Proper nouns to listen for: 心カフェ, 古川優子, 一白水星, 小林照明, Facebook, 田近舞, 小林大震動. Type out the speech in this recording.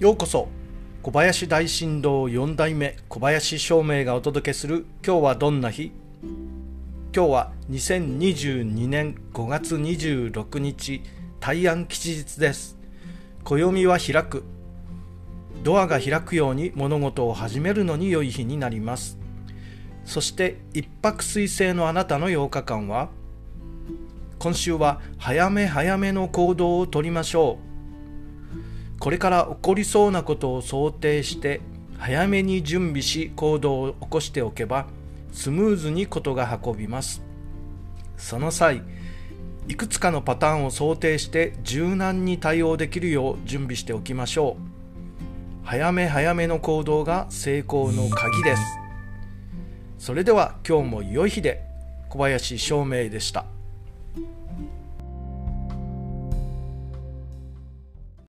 ようこそ小林大震動4代目小林照明がお届けする今日はどんな日。今日は2022年5月26日大安吉日です。暦は開く、ドアが開くように物事を始めるのに良い日になります。そして一泊水星のあなたの8日間は、今週は早め早めの行動をとりましょう。これから起こりそうなことを想定して早めに準備し行動を起こしておけばスムーズにことが運びます。その際、いくつかのパターンを想定して柔軟に対応できるよう準備しておきましょう。早め早めの行動が成功の鍵です。それでは今日も良い日で。小林照明でした。